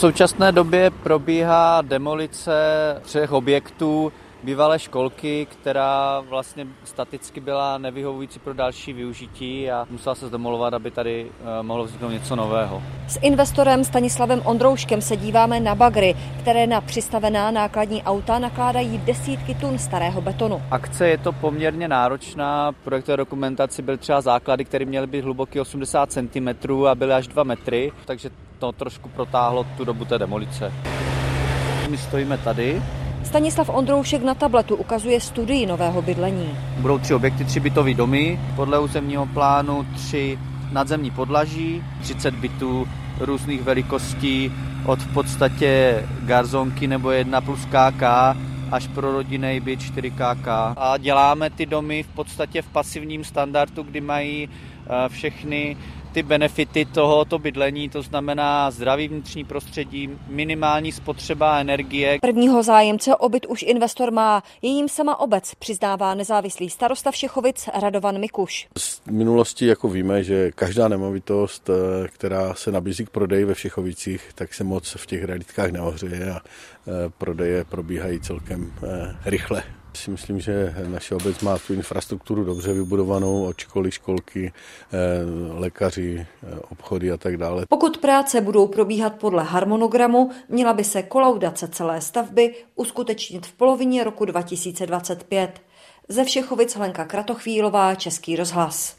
V současné době probíhá demolice 3 objektů bývalé školky, která vlastně staticky byla nevyhovující pro další využití a musela se zdemolovat, aby tady mohlo vzniknout něco nového. S investorem Stanislavem Ondrouškem se díváme na bagry, které na přistavená nákladní auta nakládají desítky tun starého betonu. Akce je to poměrně náročná. V projektové dokumentaci byly třeba základy, které měly být hluboké 80 cm a byly až 2 metry, takže to trošku protáhlo tu dobu té demolice. My stojíme tady. Stanislav Ondroušek na tabletu ukazuje studii nového bydlení. Budou 3 objekty, 3 bytový domy, podle územního plánu 3 nadzemní podlaží, 30 bytů různých velikostí, od v podstatě garzonky nebo 1+KK až pro rodinný byt 4KK. A děláme ty domy v podstatě v pasivním standardu, kdy mají všechny ty benefity tohoto bydlení, to znamená zdravý vnitřní prostředí, minimální spotřeba energie. Prvního zájemce o byt už investor má. Je jím sama obec, přiznává nezávislý starosta Všechovic Radovan Mikuš. Z minulosti jako víme, že každá nemovitost, která se nabízí k prodeji ve Všechovicích, tak se moc v těch realitkách neohřeje a prodeje probíhají celkem rychle. Si myslím, že naše obec má tu infrastrukturu dobře vybudovanou, od školy, školky, lékaři, obchody a tak dále. Pokud práce budou probíhat podle harmonogramu, měla by se kolaudace celé stavby uskutečnit v polovině roku 2025. Ze Všechovic Lenka Kratochvílová, Český rozhlas.